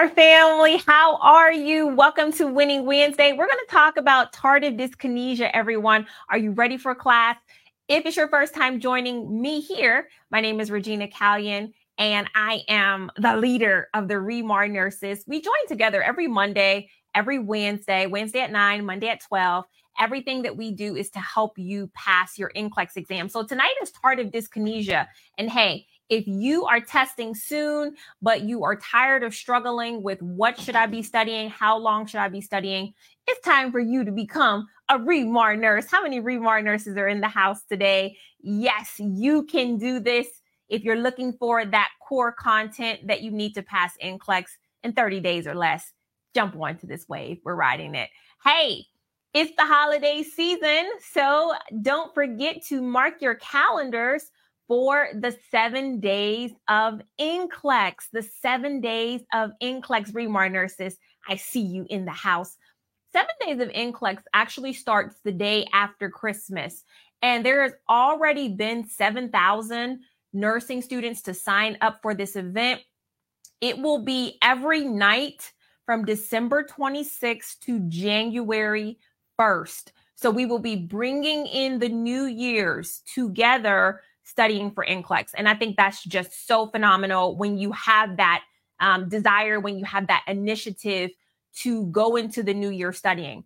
ReMar family, how are you? Welcome to Winning Wednesday. We're going to talk about tardive dyskinesia, everyone. Are you ready for class? If it's your first time joining me here, my name is Regina Callion, and I am the leader of the ReMar nurses. We join together every Monday, every Wednesday at 9, Monday at 12. Everything that we do is to help you pass your NCLEX exam. So tonight is tardive dyskinesia. And hey, if you are testing soon, but you are tired of struggling with what should I be studying, how long should I be studying, it's time for you to become a ReMar nurse. How many ReMar nurses are in the house today? Yes, you can do this if you're looking for that core content that you need to pass NCLEX in 30 days or less. Jump onto this wave. We're riding it. Hey, it's the holiday season, so don't forget to mark your calendars for the 7 days of NCLEX, the 7 days of NCLEX. ReMar nurses, I see you in the house. 7 days of NCLEX actually starts the day after Christmas, and there has already been 7,000 nursing students to sign up for this event. It will be every night from December 26th to January 1st. So we will be bringing in the new years together studying for NCLEX. And I think that's just so phenomenal when you have that desire, when you have that initiative to go into the new year studying.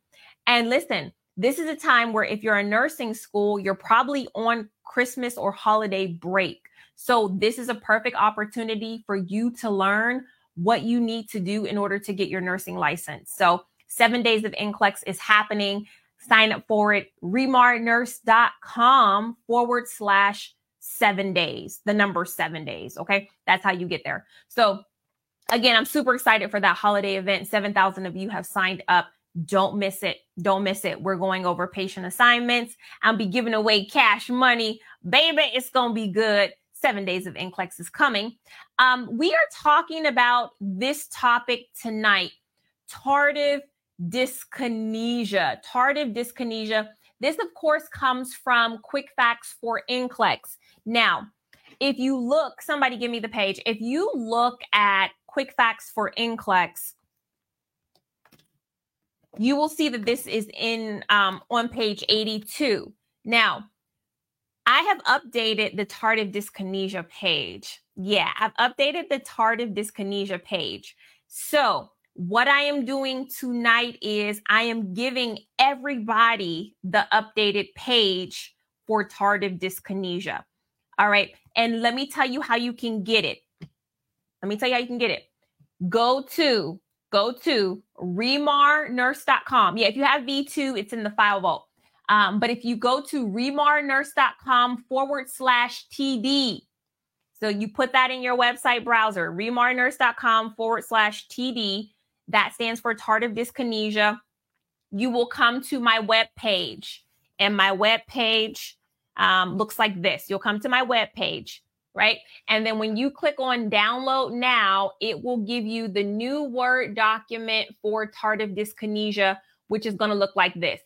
And listen, this is a time where if you're in nursing school, you're probably on Christmas or holiday break. So this is a perfect opportunity for you to learn what you need to do in order to get your nursing license. So 7 days of NCLEX is happening. Sign up for it. ReMarNurse.com / 7 days, the number 7 days. Okay. That's how you get there. So again, I'm super excited for that holiday event. 7,000 of you have signed up. Don't miss it. Don't miss it. We're going over patient assignments. I'll be giving away cash money. Baby, it's going to be good. 7 days of NCLEX is coming. We are talking about this topic tonight, tardive dyskinesia. Tardive dyskinesia. This, of course, comes from Quick Facts for NCLEX. Now, if you look, somebody give me the page. If you look at Quick Facts for NCLEX, you will see that this is in on page 82. Now, I have updated the tardive dyskinesia page. Yeah, I've updated the tardive dyskinesia page. So what I am doing tonight is I am giving everybody the updated page for tardive dyskinesia. All right. And let me tell you how you can get it. Go to ReMarNurse.com. Yeah, if you have V2, it's in the file vault. But if you go to ReMarNurse.com /TD, so you put that in your website browser, ReMarNurse.com /TD, that stands for tardive dyskinesia. You will come to my webpage, and my webpage looks like this. You'll come to my webpage, right? And then when you click on download now, it will give you the new Word document for tardive dyskinesia, which is going to look like this.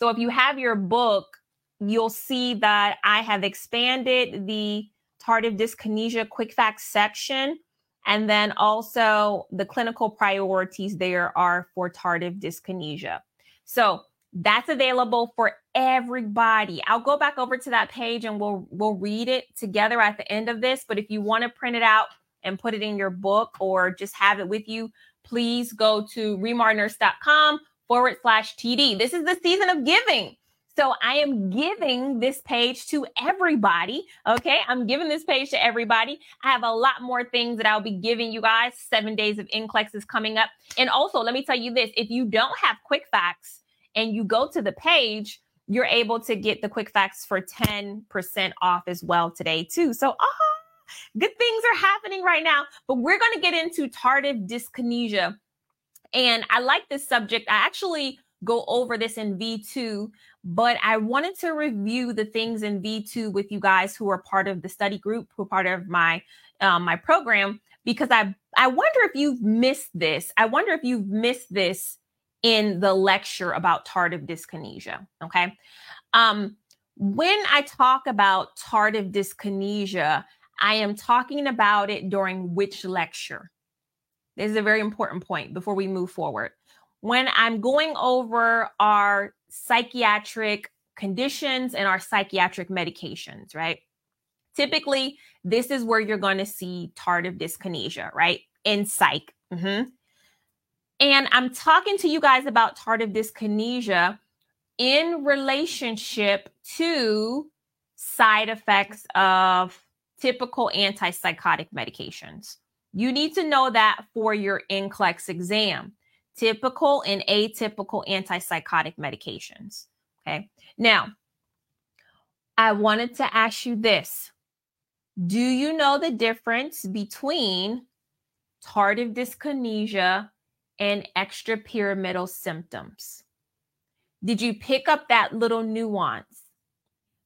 So if you have your book, you'll see that I have expanded the tardive dyskinesia quick facts section. And then also the clinical priorities there are for tardive dyskinesia. So that's available for everybody. I'll go back over to that page and we'll read it together at the end of this. But if you want to print it out and put it in your book or just have it with you, please go to remarnurse.com /TD. This is the season of giving. So I am giving this page to everybody. Okay. I'm giving this page to everybody. I have a lot more things that I'll be giving you guys. 7 days of NCLEX is coming up. And also, let me tell you this. If you don't have Quick Facts and you go to the page, you're able to get the Quick Facts for 10% off as well today too. So good things are happening right now, but we're going to get into tardive dyskinesia. And I like this subject. I actually go over this in V2, but I wanted to review the things in V2 with you guys who are part of the study group, who are part of my my program, because I wonder if you've missed this. I wonder if you've missed this in the lecture about tardive dyskinesia, okay? When I talk about tardive dyskinesia, I am talking about it during which lecture? This is a very important point before we move forward. When I'm going over our psychiatric conditions and our psychiatric medications, right? Typically, this is where you're going to see tardive dyskinesia, right? In psych. Mm-hmm. And I'm talking to you guys about tardive dyskinesia in relationship to side effects of typical antipsychotic medications. You need to know that for your NCLEX exam, typical and atypical antipsychotic medications. Okay. Now, I wanted to ask you this. Do you know the difference between tardive dyskinesia and extrapyramidal symptoms? Did you pick up that little nuance?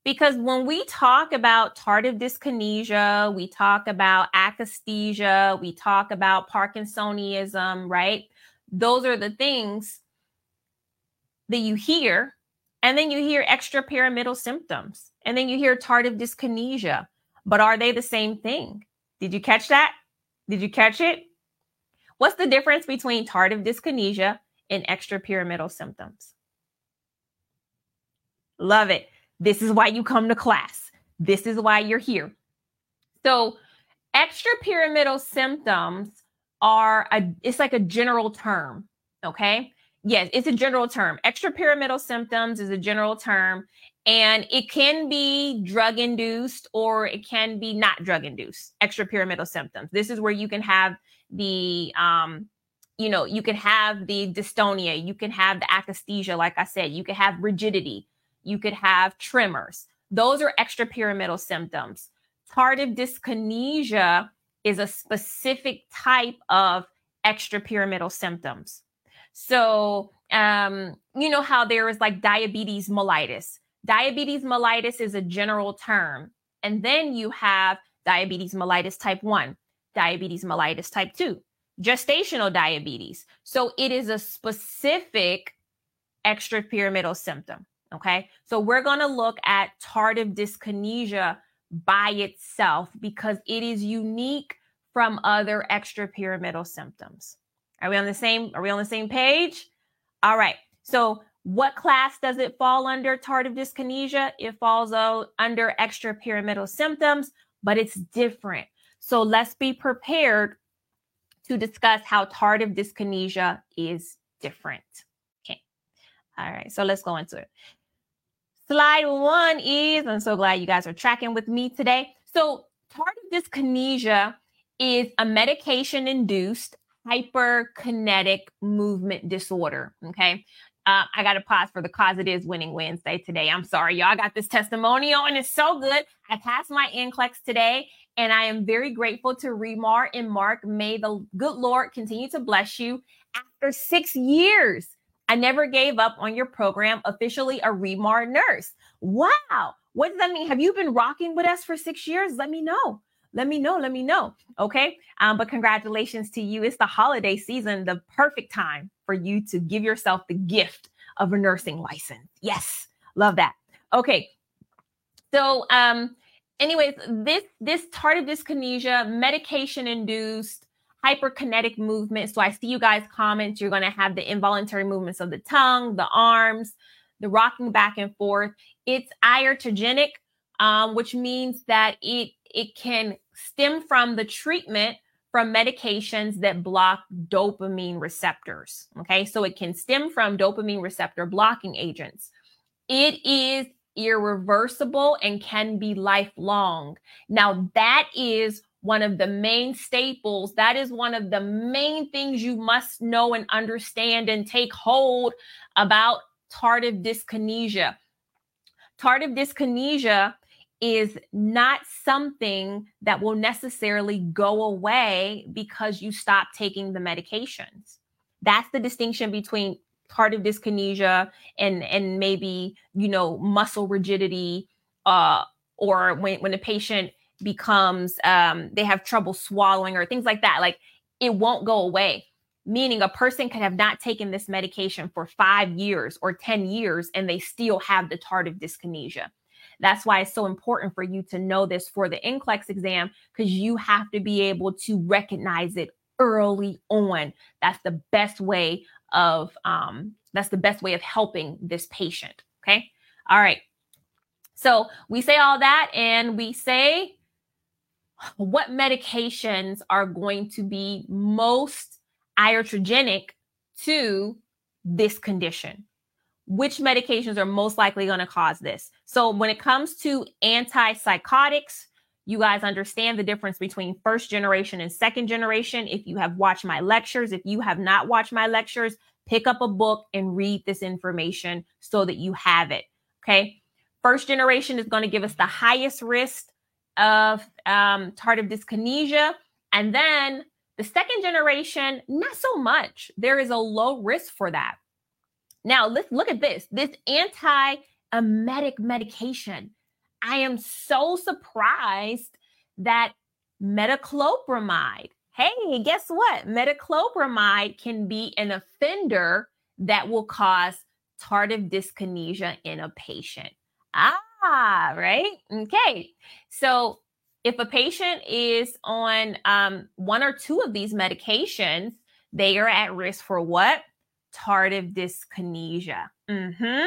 Because when we talk about tardive dyskinesia, we talk about akathisia, we talk about Parkinsonism, right? Those are the things that you hear. And then you hear extrapyramidal symptoms. And then you hear tardive dyskinesia. But are they the same thing? Did you catch that? Did you catch it? What's the difference between tardive dyskinesia and extrapyramidal symptoms? Love it. This is why you come to class. This is why you're here. So extrapyramidal symptoms are, it's like a general term, okay? Yes, it's a general term. Extrapyramidal symptoms is a general term, and it can be drug-induced or it can be not drug-induced, extrapyramidal symptoms. This is where you can have the, you can have the dystonia, you can have the akathisia, like I said, you can have rigidity, you could have tremors. Those are extrapyramidal symptoms. Tardive dyskinesia is a specific type of extrapyramidal symptoms. So, you know how there is like diabetes mellitus. Diabetes mellitus is a general term. And then you have diabetes mellitus type 1, diabetes mellitus type 2, gestational diabetes. So it is a specific extrapyramidal symptom. Okay, so we're going to look at tardive dyskinesia by itself because it is unique from other extrapyramidal symptoms. Are we on the same page? All right. So what class does it fall under, tardive dyskinesia? It falls under extrapyramidal symptoms, but it's different. So let's be prepared to discuss how tardive dyskinesia is different. Okay. All right. So let's go into it. Slide one is, I'm so glad you guys are tracking with me today. So tardive dyskinesia is a medication-induced hyperkinetic movement disorder, okay? I got to pause for the cause it is winning Wednesday today. I'm sorry, y'all. I got this testimonial and it's so good. I passed my NCLEX today and I am very grateful to ReMar and Mark. May the good Lord continue to bless you. After 6 years, I never gave up on your program, officially a ReMar nurse. Wow. What does that mean? Have you been rocking with us for 6 years? Let me know. Let me know. Okay. But congratulations to you. It's the holiday season, the perfect time for you to give yourself the gift of a nursing license. Yes. Love that. Okay. So, anyways, this tardive dyskinesia, medication-induced, hyperkinetic movement. So I see you guys comment. You're going to have the involuntary movements of the tongue, the arms, the rocking back and forth. It's iatrogenic, which means that it can stem from the treatment from medications that block dopamine receptors. Okay, so it can stem from dopamine receptor blocking agents. It is irreversible and can be lifelong. Now, that is one of the main staples. That is one of the main things you must know and understand and take hold about tardive dyskinesia. Tardive dyskinesia is not something that will necessarily go away because you stop taking the medications. That's the distinction between tardive dyskinesia and maybe, muscle rigidity, or when a patient becomes, they have trouble swallowing or things like that. Like, it won't go away. Meaning a person could have not taken this medication for 5 years or 10 years and they still have the tardive dyskinesia. That's why it's so important for you to know this for the NCLEX exam, because you have to be able to recognize it early on. That's the best way of helping this patient. Okay. All right. So we say all that, and we say what medications are going to be most iatrogenic to this condition. Which medications are most likely going to cause this? So when it comes to antipsychotics, you guys understand the difference between first generation and second generation. If you have watched my lectures, if you have not watched my lectures, pick up a book and read this information so that you have it. Okay. First generation is going to give us the highest risk of tardive dyskinesia. And then the second generation, not so much. There is a low risk for that. Now, let's look at this. This anti-emetic medication. I am so surprised that metoclopramide. Hey, guess what? Metoclopramide can be an offender that will cause tardive dyskinesia in a patient. Ah, right? Okay. So if a patient is on one or two of these medications, they are at risk for what? Tardive dyskinesia. Mm-hmm.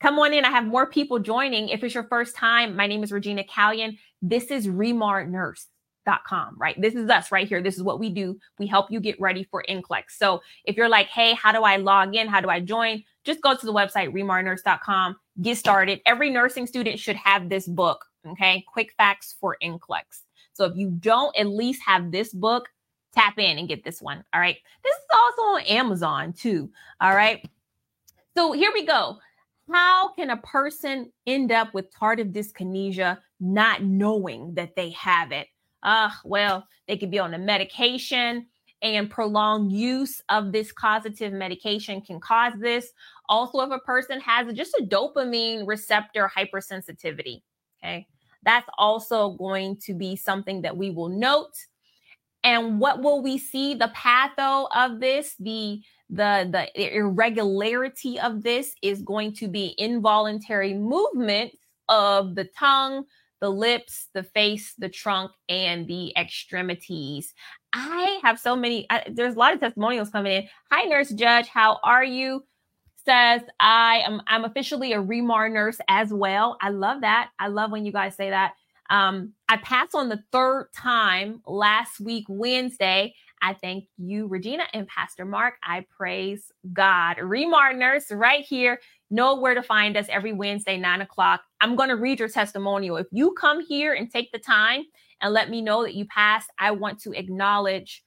Come on in. I have more people joining. If it's your first time, my name is Regina Callion. This is ReMarNurse.com, right? This is us right here. This is what we do. We help you get ready for NCLEX. So if you're like, hey, how do I log in? How do I join? Just go to the website, ReMarNurse.com. Get started. Every nursing student should have this book, okay? Quick Facts for NCLEX. So if you don't at least have this book, tap in and get this one. All right. This is also on Amazon too. All right. So here we go. How can a person end up with tardive dyskinesia not knowing that they have it? Well, they could be on a medication, and prolonged use of this causative medication can cause this. Also, if a person has just a dopamine receptor hypersensitivity, okay, that's also going to be something that we will note. And what will we see? The patho of this, the irregularity of this is going to be involuntary movement of the tongue, the lips, the face, the trunk, and the extremities. I have so many. There's a lot of testimonials coming in. Hi, Nurse Judge. How are you? Says, I'm officially a REMAR nurse as well. I love that. I love when you guys say that. I passed on the third time last week, Wednesday. I thank you, Regina and Pastor Mark. I praise God. REMAR Nurse right here. Know where to find us every Wednesday, 9:00. I'm going to read your testimonial. If you come here and take the time and let me know that you passed, I want to acknowledge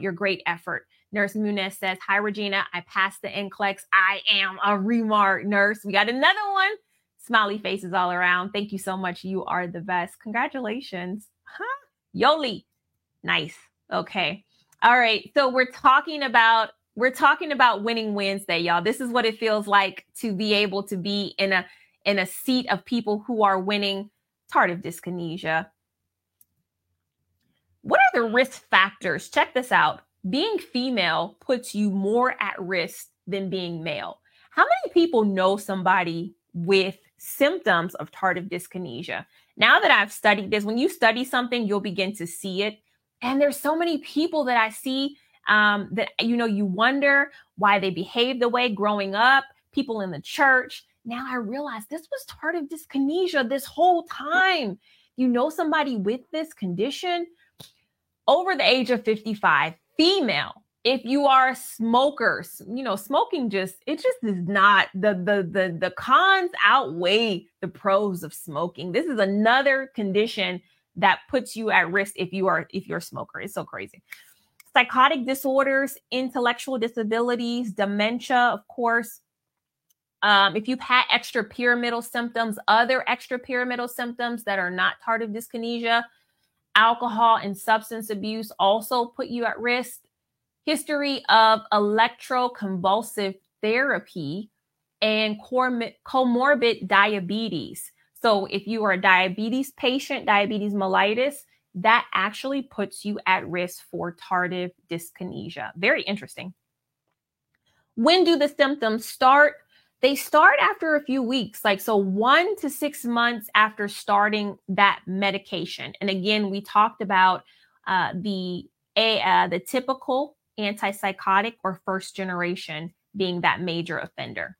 your great effort. Nurse Munez says, hi, Regina. I passed the NCLEX. I am a REMAR nurse. We got another one. Smiley faces all around. Thank you so much. You are the best. Congratulations. Huh? Yoli. Nice. Okay. All right. So we're talking about Winning Wednesday, y'all. This is what it feels like to be able to be in a seat of people who are winning tardive dyskinesia. What are the risk factors? Check this out. Being female puts you more at risk than being male. How many people know somebody with symptoms of tardive dyskinesia? Now that I've studied this, when you study something, you'll begin to see it. And there's so many people that I see that, you know, you wonder why they behave the way growing up, people in the church. Now I realize this was tardive dyskinesia this whole time. You know somebody with this condition? Over the age of 55, female. If you are smokers, you know, smoking just is not the cons outweigh the pros of smoking. This is another condition that puts you at risk if you're a smoker. It's so crazy. Psychotic disorders, intellectual disabilities, dementia, of course. If you've had extrapyramidal symptoms, other extrapyramidal symptoms that are not tardive dyskinesia, alcohol and substance abuse also put you at risk. History of electroconvulsive therapy and comorbid diabetes. So if you are a diabetes patient, diabetes mellitus, that actually puts you at risk for tardive dyskinesia. Very interesting. When do the symptoms start? They start after a few weeks, 1 to 6 months after starting that medication. And again, we talked about the the typical antipsychotic or first generation being that major offender.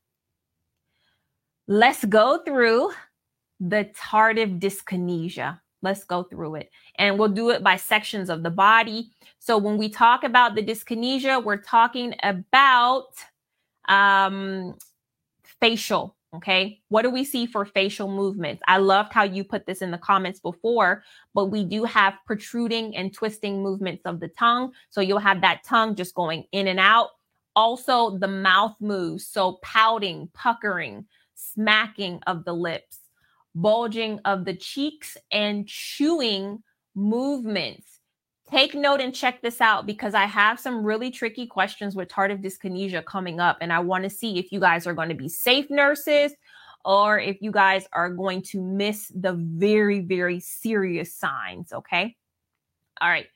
Let's go through the tardive dyskinesia. Let's go through it. And we'll do it by sections of the body. So when we talk about the dyskinesia, we're talking about facial. Okay. What do we see for facial movements? I loved how you put this in the comments before, but we do have protruding and twisting movements of the tongue. So you'll have that tongue just going in and out. Also, the mouth moves. So pouting, puckering, smacking of the lips, bulging of the cheeks, and chewing movements. Take note and check this out because I have some really tricky questions with tardive dyskinesia coming up. And I want to see if you guys are going to be safe nurses or if you guys are going to miss the very, very serious signs. Okay. All right.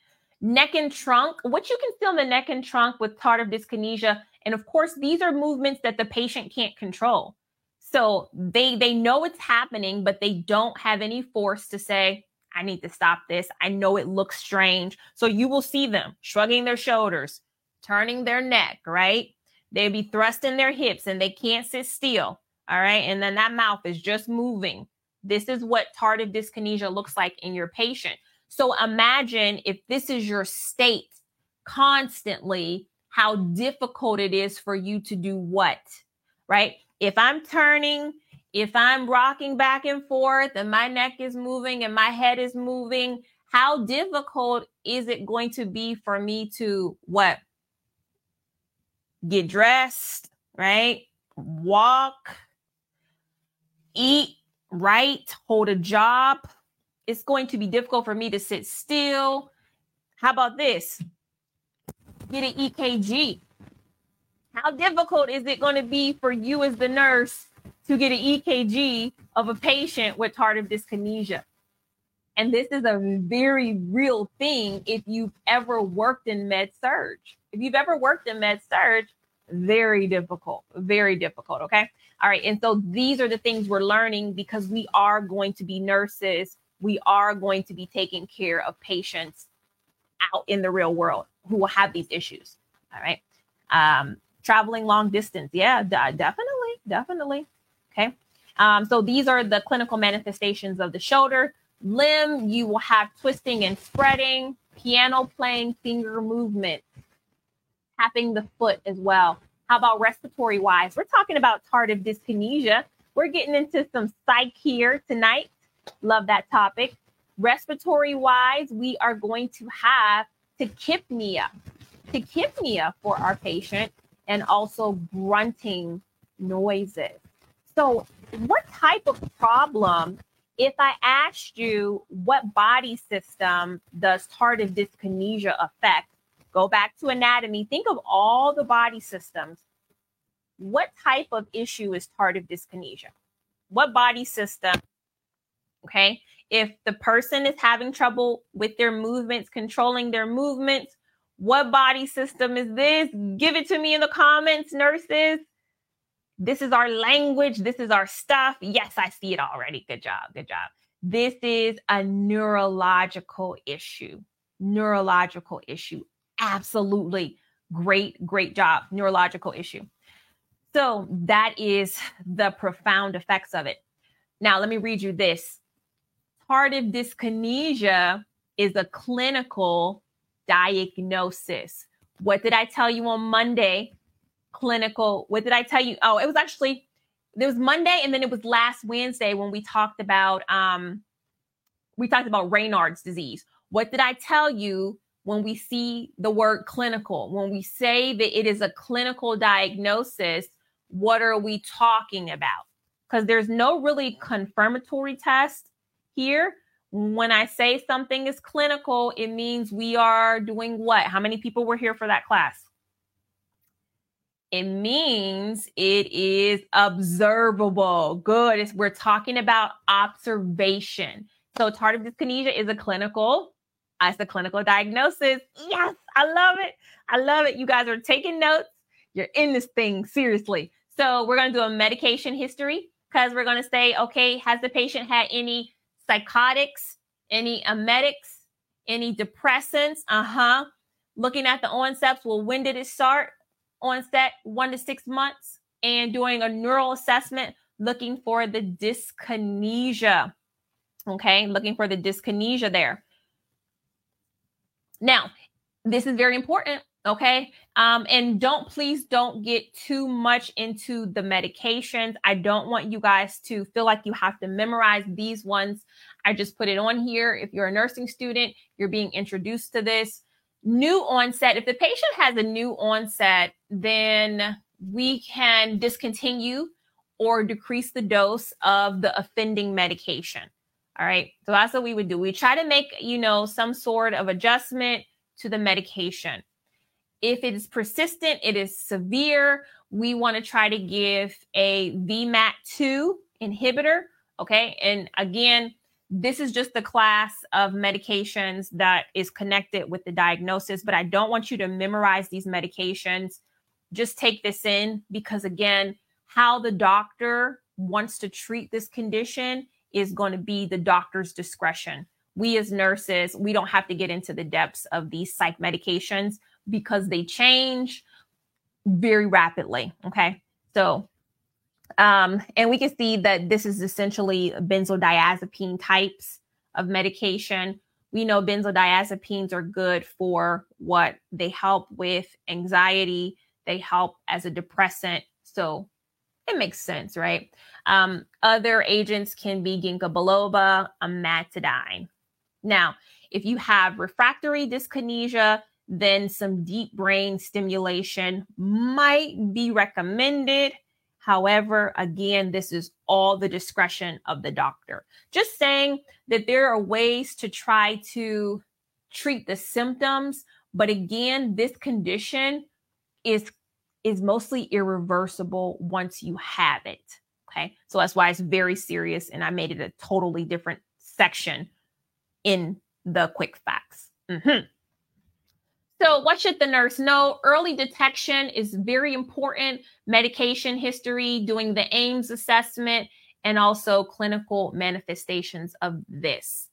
Neck and trunk. What you can feel in the neck and trunk with tardive dyskinesia. And of course, these are movements that the patient can't control. So they know it's happening, but they don't have any force to say, I need to stop this. I know it looks strange. So you will see them shrugging their shoulders, turning their neck, right? They'll be thrusting their hips and they can't sit still. All right. And then that mouth is just moving. This is what tardive dyskinesia looks like in your patient. So imagine if this is your state constantly, how difficult it is for you to do what, right? If I'm turning, if I'm rocking back and forth and my neck is moving and my head is moving, how difficult is it going to be for me to what? Get dressed, right? Walk, eat, right? Hold a job. It's going to be difficult for me to sit still. How about this? Get an EKG. How difficult is it going to be for you as the nurse to get an EKG of a patient with tardive dyskinesia? And this is a very real thing if you've ever worked in med surg. If you've ever worked in med surg, very difficult, very difficult, okay? All right, and so these are the things we're learning because we are going to be nurses. We are going to be taking care of patients out in the real world who will have these issues, all right? Traveling long distance, yeah, definitely. Okay. So these are the clinical manifestations of the shoulder. Limb, you will have twisting and spreading, piano playing, finger movement, tapping the foot as well. How about respiratory wise? We're talking about tardive dyskinesia. We're getting into some psych here tonight. Love that topic. Respiratory wise, we are going to have tachypnea for our patient and also grunting noises. So what type of problem, if I asked you what body system does tardive dyskinesia affect, go back to anatomy, think of all the body systems. What type of issue is tardive dyskinesia? What body system? Okay, if the person is having trouble with their movements, controlling their movements, what body system is this? Give it to me in the comments, nurses. This is our language. This is our stuff. Yes, I see it already. Good job. Good job. This is a neurological issue. Neurological issue. Absolutely. Great job. Neurological issue. So that is the profound effects of it. Now, let me read you this. Tardive dyskinesia is a clinical diagnosis. What did I tell you on Monday? Clinical. What did I tell you? Oh, it was actually, there was Monday and then it was last Wednesday when we talked about Raynaud's disease. What did I tell you when we see the word clinical? When we say that it is a clinical diagnosis, what are we talking about? Because there's no really confirmatory test here. When I say something is clinical, it means we are doing what? How many people were here for that class? It means it is observable. Good. We're talking about observation. So tardive dyskinesia is a clinical diagnosis. Yes, I love it. I love it. You guys are taking notes. You're in this thing, seriously. So we're going to do a medication history because we're going to say, okay, has the patient had any psychotics, any emetics, any depressants? Looking at the onsets, well, when did it start? Onset, 1 to 6 months. And doing a neural assessment, looking for the dyskinesia. Okay, looking for the dyskinesia there. Now, this is very important. Okay. And please don't get too much into the medications. I don't want you guys to feel like you have to memorize these ones. I just put it on here. If you're a nursing student, you're being introduced to this new onset. If the patient has a new onset, then we can discontinue or decrease the dose of the offending medication. All right. So that's what we would do. We try to make, some sort of adjustment to the medication. If it is persistent, it is severe, we want to try to give a VMAT2 inhibitor, okay? And again, this is just the class of medications that is connected with the diagnosis, but I don't want you to memorize these medications. Just take this in because, again, how the doctor wants to treat this condition is going to be the doctor's discretion. We as nurses, we don't have to get into the depths of these psych medications because they change very rapidly, okay? So, and we can see that this is essentially benzodiazepine types of medication. We know benzodiazepines are good for what they help with anxiety. They help as a depressant. So it makes sense, right? Other agents can be ginkgo biloba, amantadine. Now, if you have refractory dyskinesia, then some deep brain stimulation might be recommended. However, again, this is all the discretion of the doctor. Just saying that there are ways to try to treat the symptoms. But again, this condition is mostly irreversible once you have it. Okay, so that's why it's very serious. And I made it a totally different section in the quick facts. Mm-hmm. So what should the nurse know? Early detection is very important. Medication history, doing the AIMS assessment, and also clinical manifestations of this.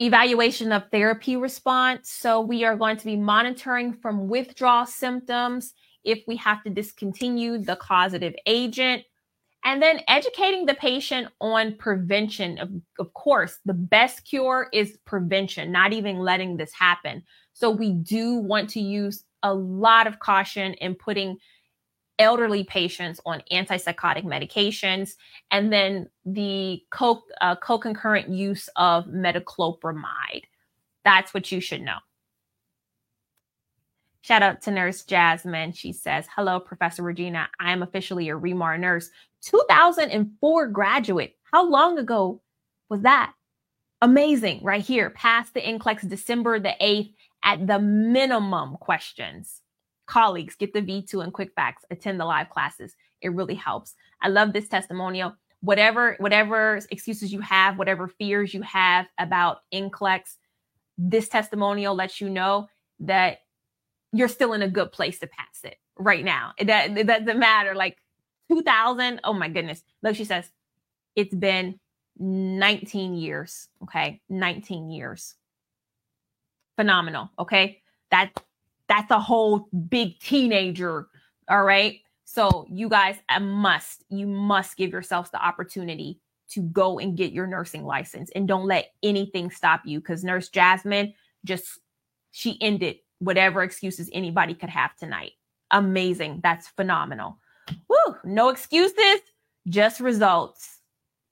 Evaluation of therapy response. So we are going to be monitoring from withdrawal symptoms if we have to discontinue the causative agent. And then educating the patient on prevention. Of course, the best cure is prevention, not even letting this happen. So we do want to use a lot of caution in putting elderly patients on antipsychotic medications and then the co-concurrent use of metoclopramide. That's what you should know. Shout out to Nurse Jasmine. She says, hello, Professor Regina. I am officially a ReMar nurse. 2004 graduate. How long ago was that? Amazing. Right here. Passed the NCLEX December the 8th at the minimum questions. Colleagues, get the V2 and quick facts. Attend the live classes. It really helps. I love this testimonial. Whatever excuses you have, whatever fears you have about NCLEX, this testimonial lets you know that you're still in a good place to pass it right now. It doesn't matter. Like 2000. Oh my goodness. Look, she says it's been 19 years. Okay. 19 years. Phenomenal. Okay. That's a whole big teenager. All right. So you guys, you must give yourselves the opportunity to go and get your nursing license and don't let anything stop you. Cause Nurse Jasmine she ended whatever excuses anybody could have tonight. Amazing. That's phenomenal. Woo, no excuses, just results.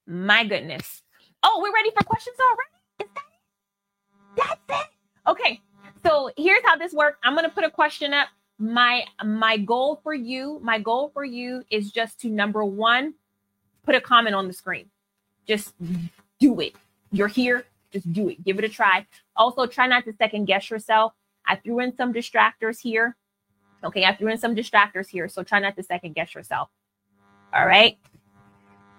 My goodness. Oh, we're ready for questions already? Is that it? That's it. Okay, so here's how this works. I'm going to put a question up. My goal for you is just to, number one, put a comment on the screen. Just do it. You're here. Just do it. Give it a try. Also, try not to second guess yourself. I threw in some distractors here. So try not to second guess yourself. All right.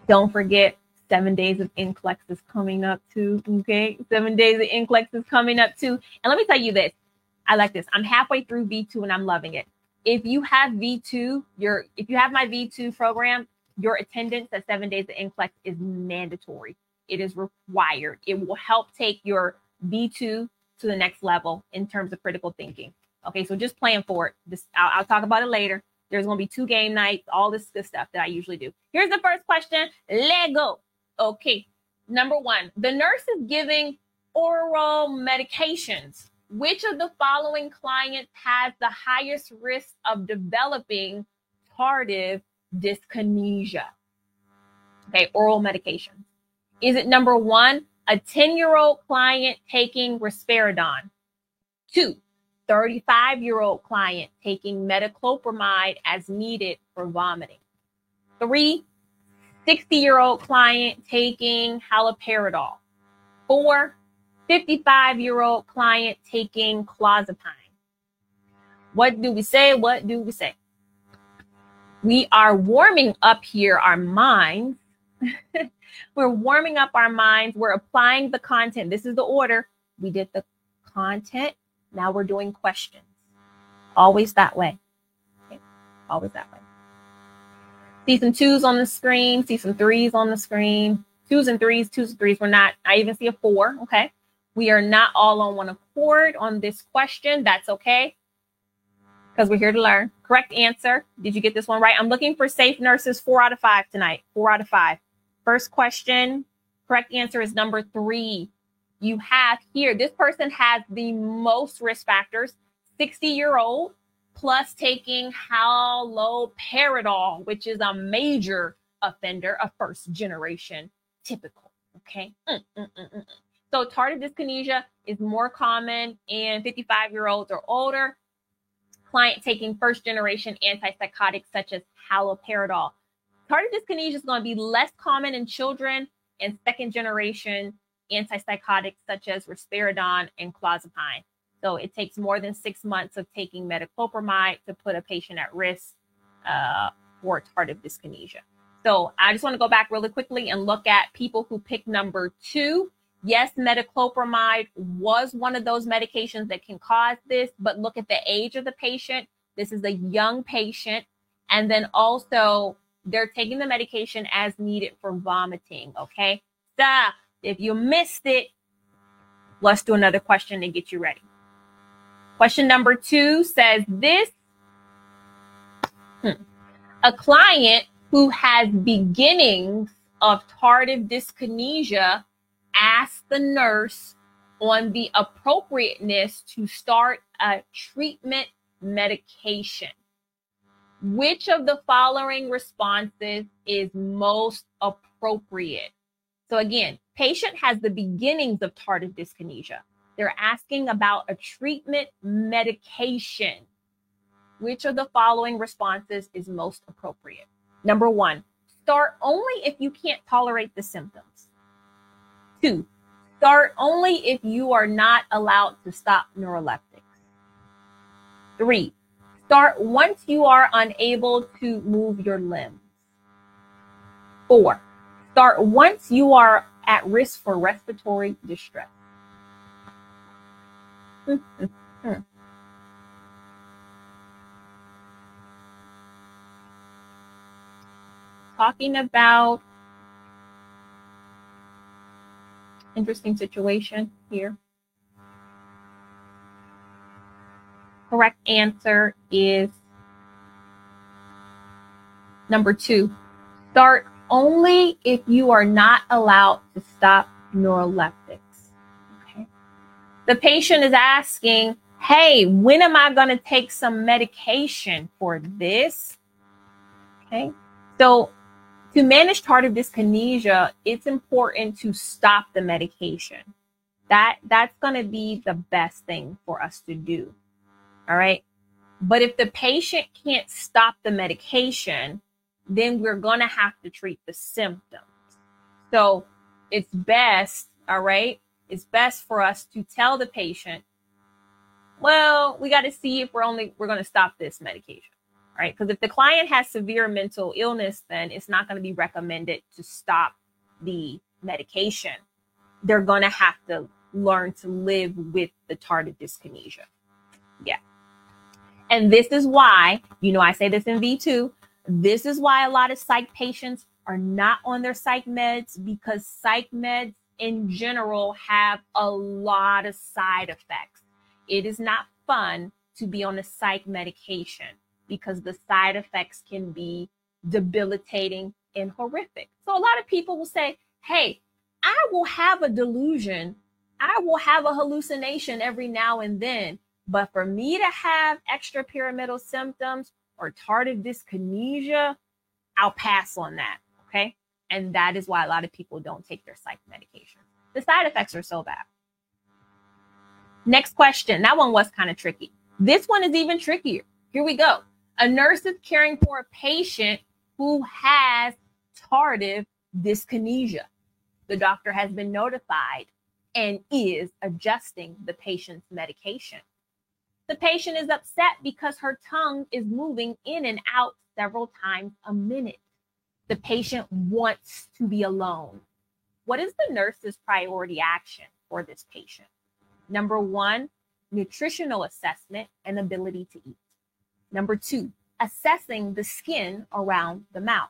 Don't forget 7 days of NCLEX is coming up too. Okay. 7 days of NCLEX is coming up too. And let me tell you this. I like this. I'm halfway through V2 and I'm loving it. If you have V2, if you have my V2 program, your attendance at 7 days of NCLEX is mandatory. It is required. It will help take your V2 to the next level in terms of critical thinking. Okay, so just plan for it. I'll talk about it later. There's going to be 2 game nights, all this good stuff that I usually do. Here's the first question. Let go. Okay, number 1, the nurse is giving oral medications. Which of the following clients has the highest risk of developing tardive dyskinesia? Okay, oral medications. Is it number 1, a 10-year-old client taking Risperidone? 2, 35-year-old client taking metoclopramide as needed for vomiting. 3, 60-year-old client taking haloperidol. 4, 55-year-old client taking clozapine. What do we say? What do we say? We are warming up here our minds. We're warming up our minds. We're applying the content. This is the order. We did the content. Now we're doing questions. Always that way. Okay. Always that way. See some 2s on the screen. See some 3s on the screen. 2s and 3s. We're not. I even see a 4. Okay. We are not all on one accord on this question. That's okay. Because we're here to learn. Correct answer. Did you get this one right? I'm looking for safe nurses. 4 out of 5 tonight. 4 out of 5. First question. Correct answer is number 3. You have here, this person has the most risk factors, 60-year-old plus taking haloperidol, which is a major offender, a first generation typical, okay? So tardive dyskinesia is more common in 55-year-olds or older. Client taking first generation antipsychotics such as haloperidol. Tardive dyskinesia is going to be less common in children and second generation antipsychotics such as risperidone and clozapine. So it takes more than 6 months of taking metoclopramide to put a patient at risk for tardive dyskinesia. So I just want to go back really quickly and look at people who picked number 2. Yes, metoclopramide was one of those medications that can cause this, but look at the age of the patient. This is a young patient. And then also they're taking the medication as needed for vomiting. Okay. Stop. If you missed it, let's do another question and get you ready. Question number 2 says this. A client who has beginnings of tardive dyskinesia asked the nurse on the appropriateness to start a treatment medication. Which of the following responses is most appropriate? So again, patient has the beginnings of tardive dyskinesia. They're asking about a treatment medication. Which of the following responses is most appropriate? Number 1, start only if you can't tolerate the symptoms. 2, start only if you are not allowed to stop neuroleptics. 3, start once you are unable to move your limbs. 4, start once you are at risk for respiratory distress. Talking about interesting situation here. Correct answer is number 2. Start only if you are not allowed to stop neuroleptics. Okay. The patient is asking, hey, when am I going to take some medication for this? Okay. So to manage tardive dyskinesia, it's important to stop the medication. That's going to be the best thing for us to do. All right. But if the patient can't stop the medication, then we're going to have to treat the symptoms. So it's best, all right, it's best for us to tell the patient, well, we got to see if we're going to stop this medication, all right? Because if the client has severe mental illness, then it's not going to be recommended to stop the medication. They're going to have to learn to live with the tardive dyskinesia. Yeah. And this is why, you know, I say this in V2, this is why a lot of psych patients are not on their psych meds, because psych meds in general have a lot of side effects. It is not fun to be on a psych medication because the side effects can be debilitating and horrific. So a lot of people will say, hey, I will have a delusion. I will have a hallucination every now and then. But for me to have extrapyramidal symptoms or tardive dyskinesia, I'll pass on that, okay? And that is why a lot of people don't take their psych medication. The side effects are so bad. Next question. That one was kind of tricky. This one is even trickier. Here we go. A nurse is caring for a patient who has tardive dyskinesia. The doctor has been notified and is adjusting the patient's medication. The patient is upset because her tongue is moving in and out several times a minute. The patient wants to be alone. What is the nurse's priority action for this patient? Number one, nutritional assessment and ability to eat. Number two, assessing the skin around the mouth.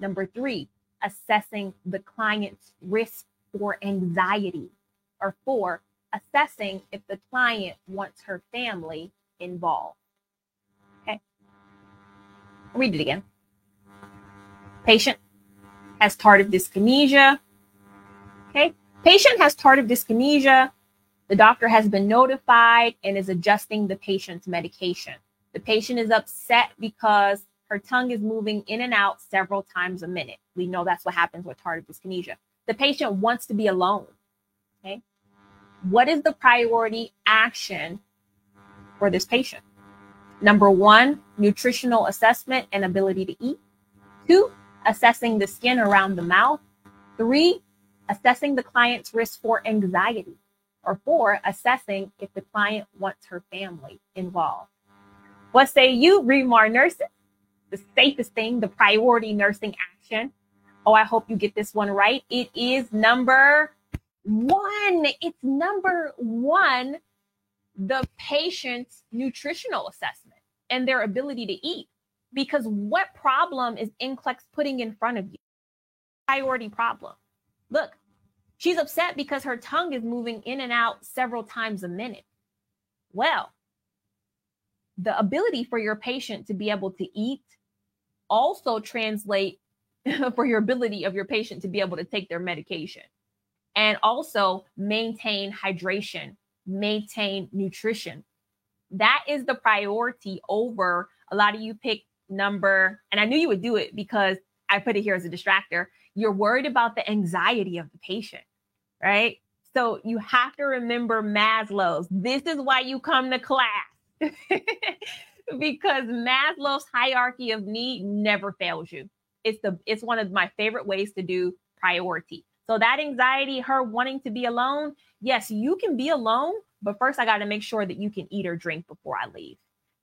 Number three, assessing the client's risk for anxiety. Or four, assessing if the client wants her family involved. Okay. I'll read it again. Patient has tardive dyskinesia. Okay. Patient has tardive dyskinesia. The doctor has been notified and is adjusting the patient's medication. The patient is upset because her tongue is moving in and out several times a minute. We know that's what happens with tardive dyskinesia. The patient wants to be alone. Okay. What is the priority action for this patient? Number one, nutritional assessment and ability to eat. Two, assessing the skin around the mouth. Three, assessing the client's risk for anxiety. Or four, assessing if the client wants her family involved. What say you, ReMar nurses? The safest thing, the priority nursing action. Oh, I hope you get this one right. It is number one. It's number one, the patient's nutritional assessment and their ability to eat. Because what problem is NCLEX putting in front of you? Priority problem. Look, she's upset because her tongue is moving in and out several times a minute. Well, the ability for your patient to be able to eat also translate for your ability of your patient to be able to take their medication and also maintain hydration, maintain nutrition. That is the priority over a lot of you pick number, and I knew you would do it because I put it here as a distractor. You're worried about the anxiety of the patient, right? So you have to remember Maslow's. This is why you come to class because Maslow's hierarchy of need never fails you. It's one of my favorite ways to do priority. So that anxiety, her wanting to be alone, yes, you can be alone, but first I got to make sure that you can eat or drink before I leave.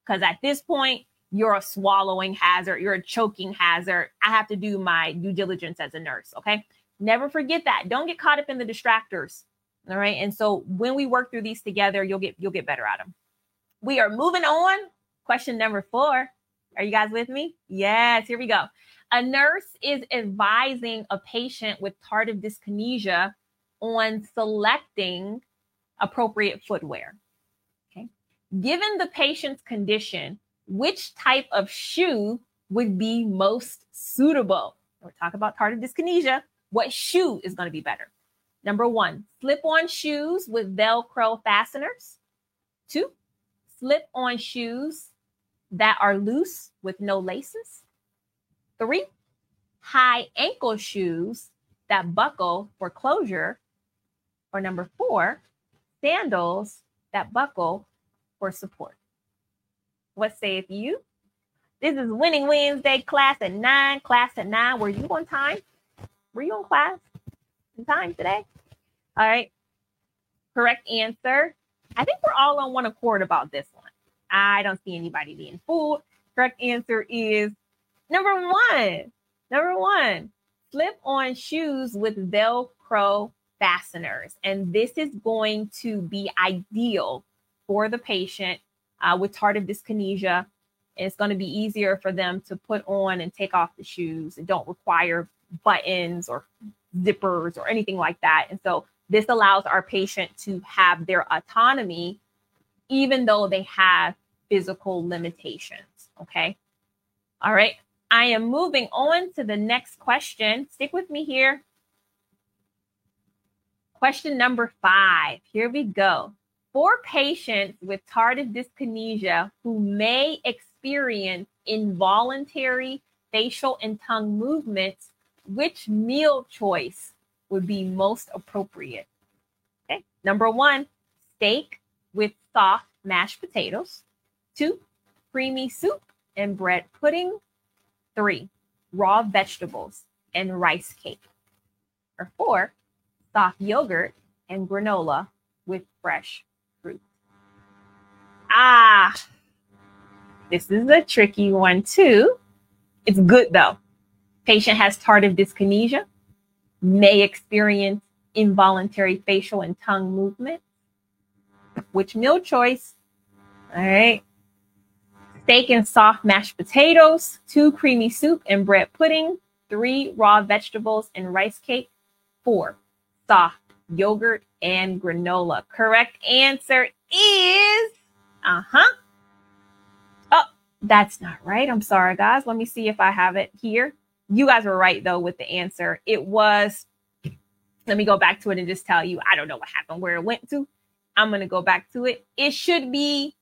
Because at this point, you're a swallowing hazard. You're a choking hazard. I have to do my due diligence as a nurse, okay? Never forget that. Don't get caught up in the distractors, all right? And so when we work through these together, you'll get better at them. We are moving on. Question number 4. Are you guys with me? Yes, here we go. A nurse is advising a patient with tardive dyskinesia on selecting appropriate footwear. Okay. Given the patient's condition, which type of shoe would be most suitable? We're talking about tardive dyskinesia. What shoe is going to be better? Number 1, slip-on shoes with Velcro fasteners. 2, slip-on shoes that are loose with no laces. 3, high ankle shoes that buckle for closure. Or number 4, sandals that buckle for support. What say if you? This is Winning Wednesday, class at 9. Were you on time? Were you on class in time today? All right. Correct answer. I think we're all on one accord about this one. I don't see anybody being fooled. Correct answer is number one, slip-on shoes with Velcro fasteners. And this is going to be ideal for the patient with tardive dyskinesia. And it's going to be easier for them to put on and take off the shoes. It don't require buttons or zippers or anything like that. And so this allows our patient to have their autonomy, even though they have physical limitations. Okay. All right. I am moving on to the next question. Stick with me here. Question number 5. Here we go. For patients with tardive dyskinesia who may experience involuntary facial and tongue movements, which meal choice would be most appropriate? Okay. Number 1, steak with soft mashed potatoes. 2, creamy soup and bread pudding. 3, raw vegetables and rice cake. Or 4, soft yogurt and granola with fresh fruit. Ah, this is a tricky one too. It's good though. Patient has tardive dyskinesia, may experience involuntary facial and tongue movement. Which meal choice? All right. Steak and soft mashed potatoes, 2, creamy soup and bread pudding, 3, raw vegetables and rice cake, 4, soft yogurt and granola. Correct answer is, Oh, that's not right. I'm sorry, guys. Let me see if I have it here. You guys were right, though, with the answer. It was, let me go back to it and just tell you, I don't know what happened, where it went to. I'm going to go back to it. It should be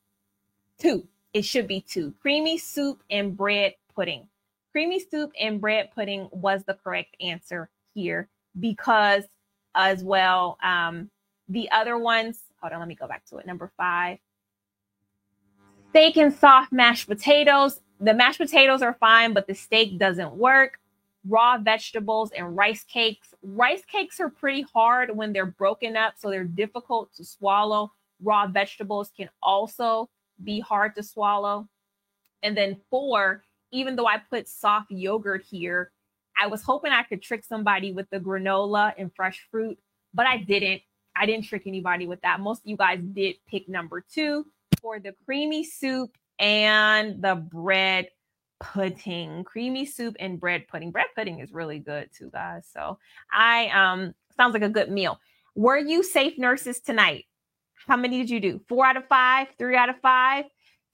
2. It should be 2. Creamy soup and bread pudding. Creamy soup and bread pudding was the correct answer here because as well, the other ones, hold on, let me go back to it. Number 5, steak and soft mashed potatoes. The mashed potatoes are fine, but the steak doesn't work. Raw vegetables and rice cakes. Rice cakes are pretty hard when they're broken up, so they're difficult to swallow. Raw vegetables can also be hard to swallow. And then 4, even though I put soft yogurt here, I was hoping I could trick somebody with the granola and fresh fruit, but I didn't. I didn't trick anybody with that. Most of you guys did pick number 2 for the creamy soup and the bread pudding. Creamy soup and bread pudding. Bread pudding is really good too, guys. So I sounds like a good meal. Were you safe nurses tonight? How many did you do? 4 out of 5, 3 out of 5.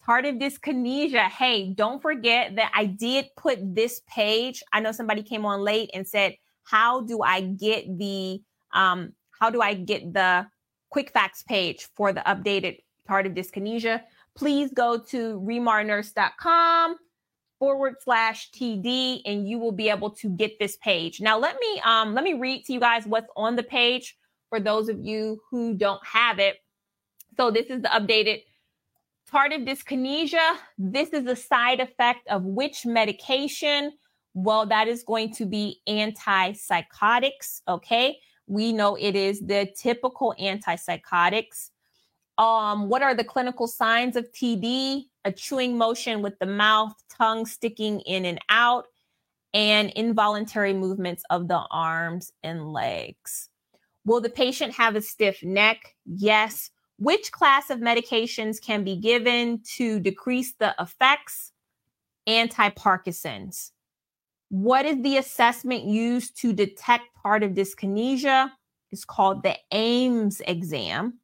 Tardive dyskinesia. Hey, don't forget that I did put this page. I know somebody came on late and said, how do I get the quick facts page for the updated tardive dyskinesia? Please go to ReMarNurse.com/TD and you will be able to get this page. Now let me read to you guys what's on the page for those of you who don't have it. So this is the updated tardive dyskinesia. This is a side effect of which medication? Well, that is going to be antipsychotics, okay? We know it is the typical antipsychotics. What are the clinical signs of TD? A chewing motion with the mouth, tongue sticking in and out, and involuntary movements of the arms and legs. Will the patient have a stiff neck? Yes. Which class of medications can be given to decrease the effects? Anti-Parkinson's. What is the assessment used to detect tardive dyskinesia? It's called the AIMS exam.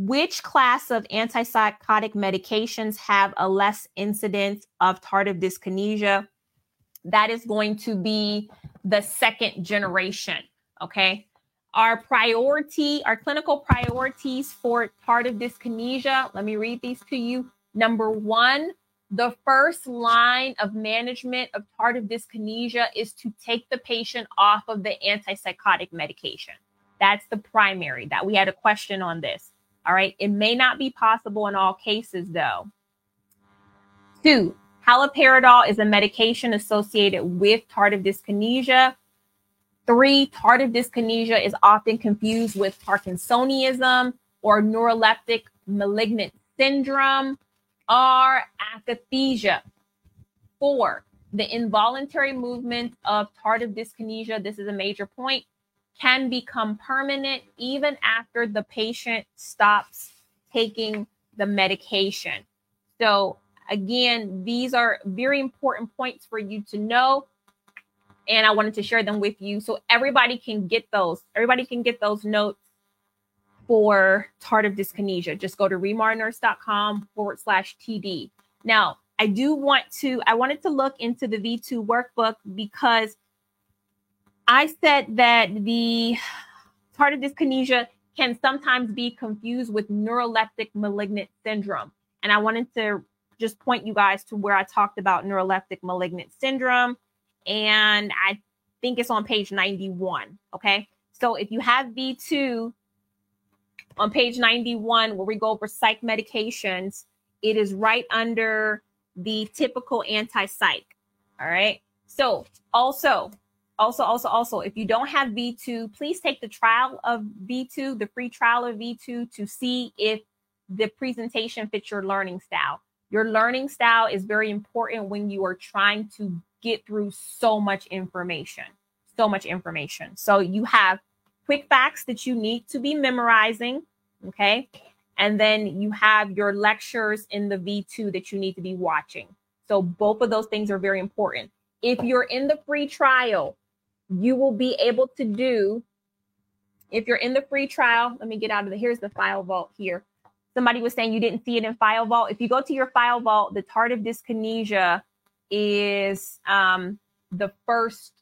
Which class of antipsychotic medications have a less incidence of tardive dyskinesia? That is going to be the second generation, okay? Our clinical priorities for tardive dyskinesia. Let me read these to you. Number 1, the first line of management of tardive dyskinesia is to take the patient off of the antipsychotic medication. That's the primary that we had a question on this. All right. It may not be possible in all cases though. 2, haloperidol is a medication associated with tardive dyskinesia. 3, tardive dyskinesia is often confused with Parkinsonism or neuroleptic malignant syndrome or akathisia. 4, the involuntary movement of tardive dyskinesia, this is a major point, can become permanent even after the patient stops taking the medication. So again, these are very important points for you to know. and I wanted to share them with you so everybody can get those. Everybody can get those notes for tardive dyskinesia. Just go to ReMarNurse.com/TD. Now, I wanted to look into the V2 workbook because I said that the tardive dyskinesia can sometimes be confused with neuroleptic malignant syndrome. And I wanted to just point you guys to where I talked about neuroleptic malignant syndrome. And I think it's on page 91. Okay. So if you have V2 on page 91, where we go over psych medications, it is right under the typical anti-psych. All right. So also, if you don't have V2, please take the trial of V2, the free trial of V2, to see if the presentation fits your learning style. Your learning style is very important when you are trying to get through so much information. So you have quick facts that you need to be memorizing, okay? And then you have your lectures in the V2 that you need to be watching. So both of those things are very important. If you're in the free trial, you will be able to do, let me get out of here's the file vault here. Somebody was saying you didn't see it in file vault. If you go to your file vault, the tardive dyskinesia is the first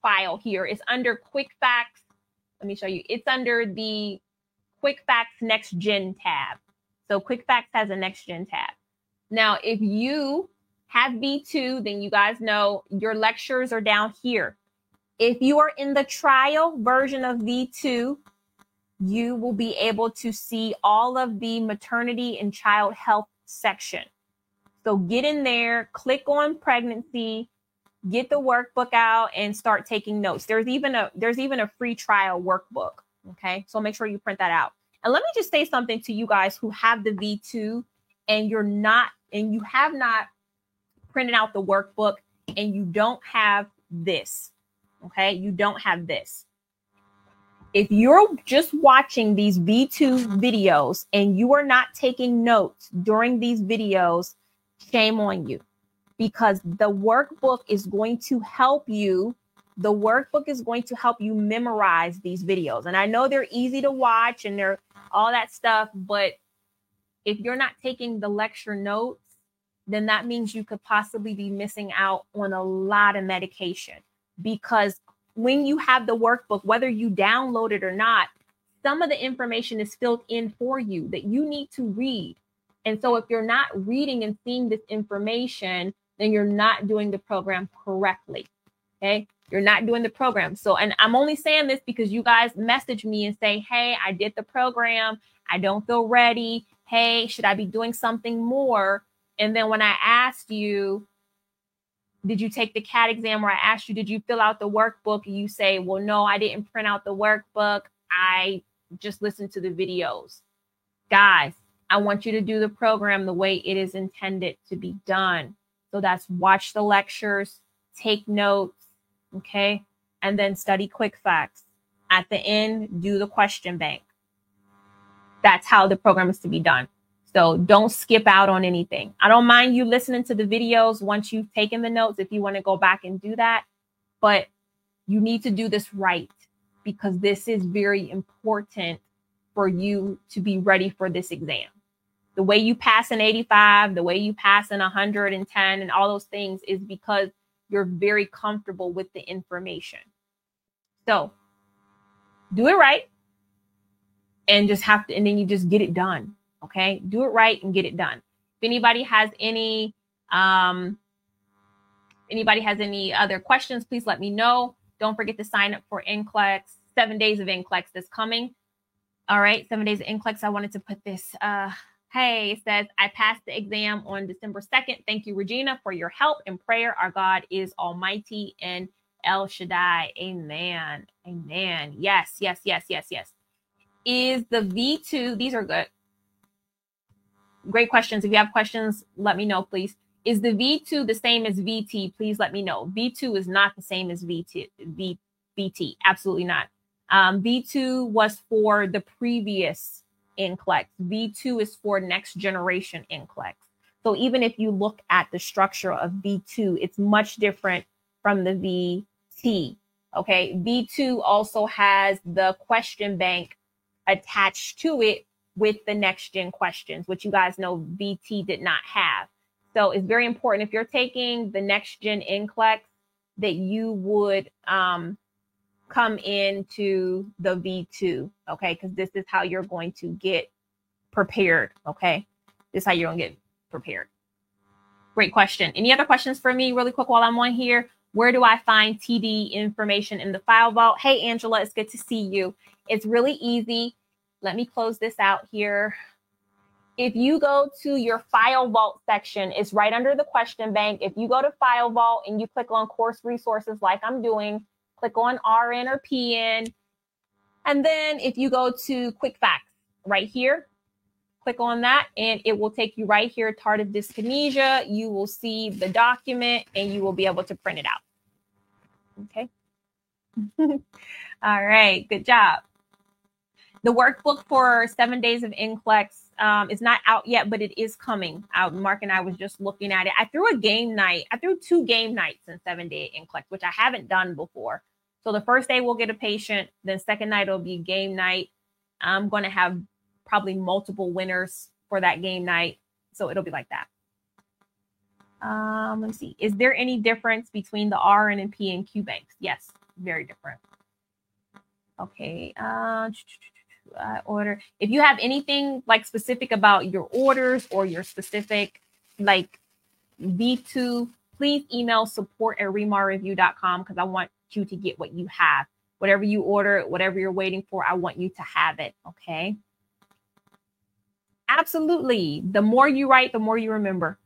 file here. It's under quick facts. Let me show you. It's under the Quick Facts Next Gen tab. So Quick Facts has a Next Gen tab. Now, if you have V2, then you guys know your lectures are down here. If you are in the trial version of V2, you will be able to see all of the maternity and child health section. So get in there, click on pregnancy, get the workbook out, and start taking notes. There's even a free trial workbook. Okay, so make sure you print that out. And let me just say something to you guys who have the V2 and you have not printed out the workbook and you don't have this. Okay, you don't have this. If you're just watching these V2 videos and you are not taking notes during these videos, shame on you, because the workbook is going to help you. The workbook is going to help you memorize these videos. And I know they're easy to watch and they're all that stuff, but if you're not taking the lecture notes, then that means you could possibly be missing out on a lot of medication, because when you have the workbook, whether you download it or not, some of the information is filled in for you that you need to read. And so if you're not reading and seeing this information, then you're not doing the program correctly. Okay, you're not doing the program. So, and I'm only saying this because you guys message me and say, hey, I did the program, I don't feel ready. Hey, should I be doing something more? And then when I asked you, did you take the CAT exam, or I asked you, did you fill out the workbook? And you say, well, no, I didn't print out the workbook, I just listened to the videos. Guys, I want you to do the program the way it is intended to be done. So that's watch the lectures, take notes, okay? And then study quick facts. At the end, do the question bank. That's how the program is to be done. So don't skip out on anything. I don't mind you listening to the videos once you've taken the notes, if you want to go back and do that, but you need to do this right, because this is very important for you to be ready for this exam. The way you pass an 85, the way you pass an 110, and all those things is because you're very comfortable with the information. So do it right and then you just get it done. Okay, do it right and get it done. If anybody has any other questions, please let me know. Don't forget to sign up for NCLEX, 7 days of NCLEX that's coming. All right, 7 days of NCLEX. I wanted to put this. Hey, it says, I passed the exam on December 2nd. Thank you, Regina, for your help and prayer. Our God is almighty and El Shaddai. Amen. Amen. Yes. Is the V2, these are good. Great questions. If you have questions, let me know, please. Is the V2 the same as VT? Please let me know. V2 is not the same as VT. Absolutely not. V2 was for the previous NCLEX. V2 is for next generation NCLEX. So even if you look at the structure of V2, it's much different from the VT. Okay, V2 also has the question bank attached to it with the next gen questions, which you guys know VT did not have. So it's very important if you're taking the next gen NCLEX that you would come into the V2, okay? Because this is how you're going to get prepared, okay? This is how you're going to get prepared. Great question. Any other questions for me really quick while I'm on here? Where do I find TD information in the file vault? Hey, Angela, it's good to see you. It's really easy. Let me close this out here. If you go to your file vault section, it's right under the question bank. If you go to file vault and you click on course resources like I'm doing, click on RN or PN. And then if you go to Quick Facts right here, click on that and it will take you right here, tardive dyskinesia. You will see the document and you will be able to print it out. Okay. All right. Good job. The workbook for 7 days of NCLEX is not out yet, but it is coming out. Mark and I was just looking at it. I threw a game night. I threw 2 game nights in 7 day NCLEX, which I haven't done before. So the first day we'll get a patient. Then second night will be game night. I'm going to have probably multiple winners for that game night. So it'll be like that. Let me see. Is there any difference between the RN and PNQ banks? Yes, very different. Okay. Order. If you have anything like specific about your orders or your specific like V2, please email support@remarreview.com because I want you to get what you have. Whatever you order, whatever you're waiting for, I want you to have it. Okay. Absolutely. The more you write, the more you remember.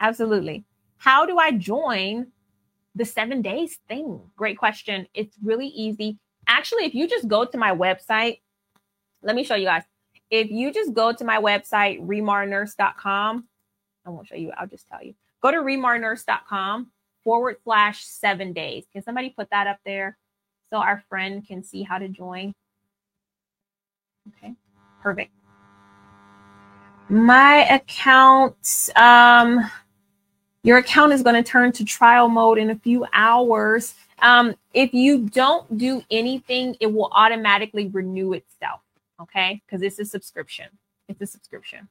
Absolutely. How do I join the 7 days thing? Great question. It's really easy. Actually, if you just go to my website, let me show you guys. If you just go to my website, ReMarNurse.com, I won't show you. I'll just tell you. Go to ReMarNurse.com/7 days. Can somebody put that up there so our friend can see how to join? Okay, perfect. My account, your account is going to turn to trial mode in a few hours. If you don't do anything, it will automatically renew itself. Okay. Because it's a subscription. It's a subscription.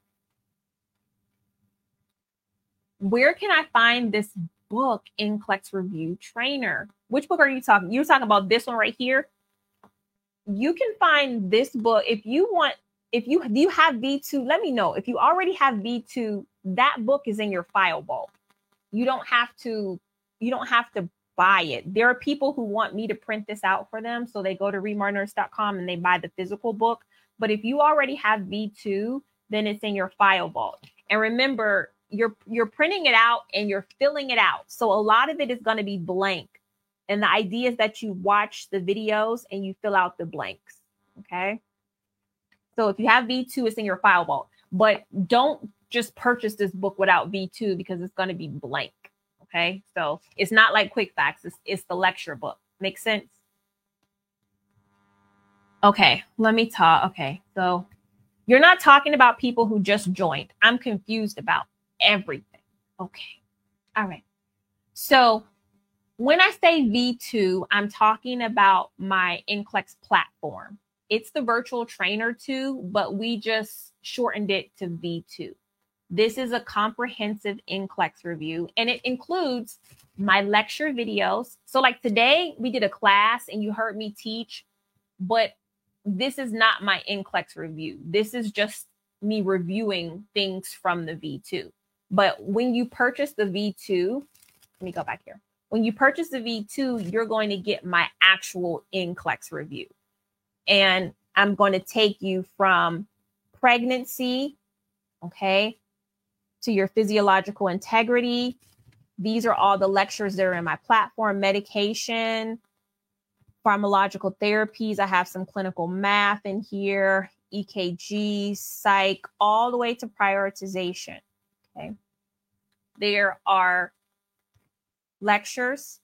Where can I find this book, NCLEX Review Trainer? Which book are you talking? You're talking about this one right here. You can find this book if you want. If you have V2, let me know. If you already have V2, that book is in your file vault. You don't have to buy it. There are people who want me to print this out for them. So they go to remarnurse.com and they buy the physical book. But if you already have V2, then it's in your file vault. And remember, you're printing it out and you're filling it out. So a lot of it is going to be blank. And the idea is that you watch the videos and you fill out the blanks. Okay. So if you have V2, it's in your file vault, but don't just purchase this book without V2 because it's going to be blank. Okay. So it's not like Quick Facts. It's the lecture book. Makes sense. Okay. Let me talk. Okay. So you're not talking about people who just joined. I'm confused about everything. Okay. All right. So when I say V2, I'm talking about my NCLEX platform. It's the virtual trainer 2, but we just shortened it to V2. This is a comprehensive NCLEX review, and it includes my lecture videos. So like today, we did a class and you heard me teach, but this is not my NCLEX review. This is just me reviewing things from the V2. But when you purchase the V2, let me go back here. When you purchase the V2, you're going to get my actual NCLEX review. And I'm going to take you from pregnancy, okay, to your physiological integrity. These are all the lectures that are in my platform. Medication, pharmacological therapies. I have some clinical math in here, EKG, psych, all the way to prioritization, okay? There are lectures.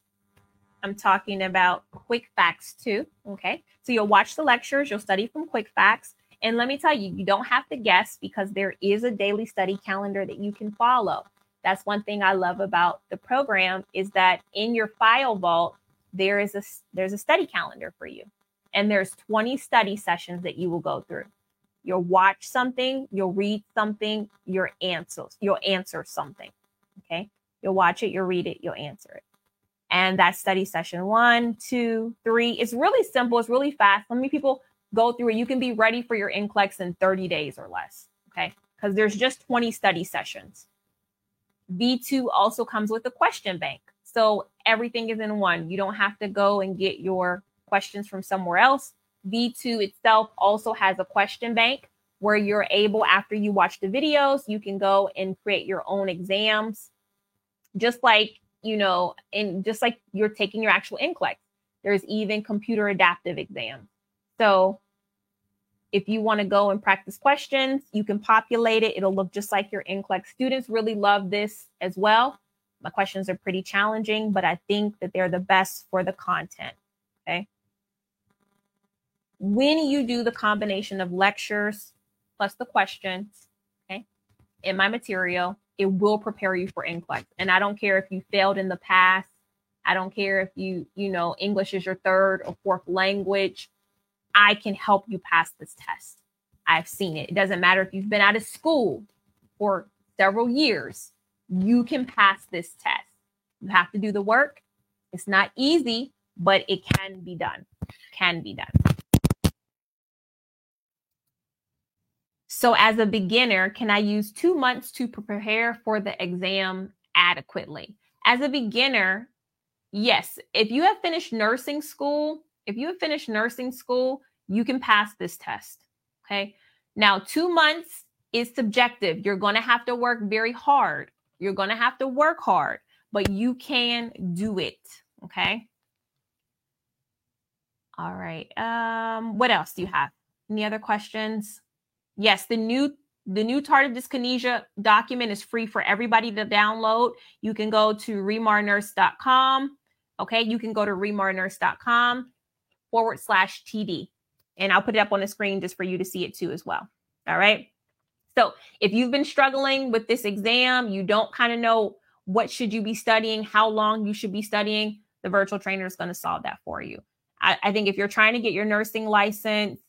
I'm talking about Quick Facts too, okay? So you'll watch the lectures, you'll study from Quick Facts. And let me tell you, you don't have to guess because there is a daily study calendar that you can follow. That's one thing I love about the program is that in your file vault, there's a study calendar for you. And there's 20 study sessions that you will go through. You'll watch something, you'll read something, you'll answer something. Okay. You'll watch it, you'll read it, you'll answer it. And that's study session 1, 2, 3. It's really simple. It's really fast. How many people go through it? You can be ready for your NCLEX in 30 days or less. Okay. Because there's just 20 study sessions. V2 also comes with a question bank. So everything is in one. You don't have to go and get your questions from somewhere else. V2 itself also has a question bank where you're able, after you watch the videos, you can go and create your own exams. Just like, you know, and just like you're taking your actual NCLEX, there's even computer adaptive exams. So if you want to go and practice questions, you can populate it. It'll look just like your NCLEX. Students really love this as well. My questions are pretty challenging, but I think that they're the best for the content. Okay. When you do the combination of lectures plus the questions, okay, in my material, it will prepare you for NCLEX. And I don't care if you failed in the past. I don't care if you know, English is your third or fourth language. I can help you pass this test. I've seen it. It doesn't matter if you've been out of school for several years. You can pass this test. You have to do the work. It's not easy, but it can be done. So as a beginner, can I use 2 months to prepare for the exam adequately? As a beginner, yes. If you have finished nursing school, you can pass this test. Okay. Now, 2 months is subjective. You're going to have to work very hard. But you can do it. Okay. All right. What else do you have? Any other questions? Yes, the new tardive dyskinesia document is free for everybody to download. You can go to ReMarNurse.com. Okay, you can go to ReMarNurse.com /TD. And I'll put it up on the screen just for you to see it too as well. All right. So if you've been struggling with this exam, you don't kind of know what should you be studying, how long you should be studying, the virtual trainer is going to solve that for you. I think if you're trying to get your nursing license,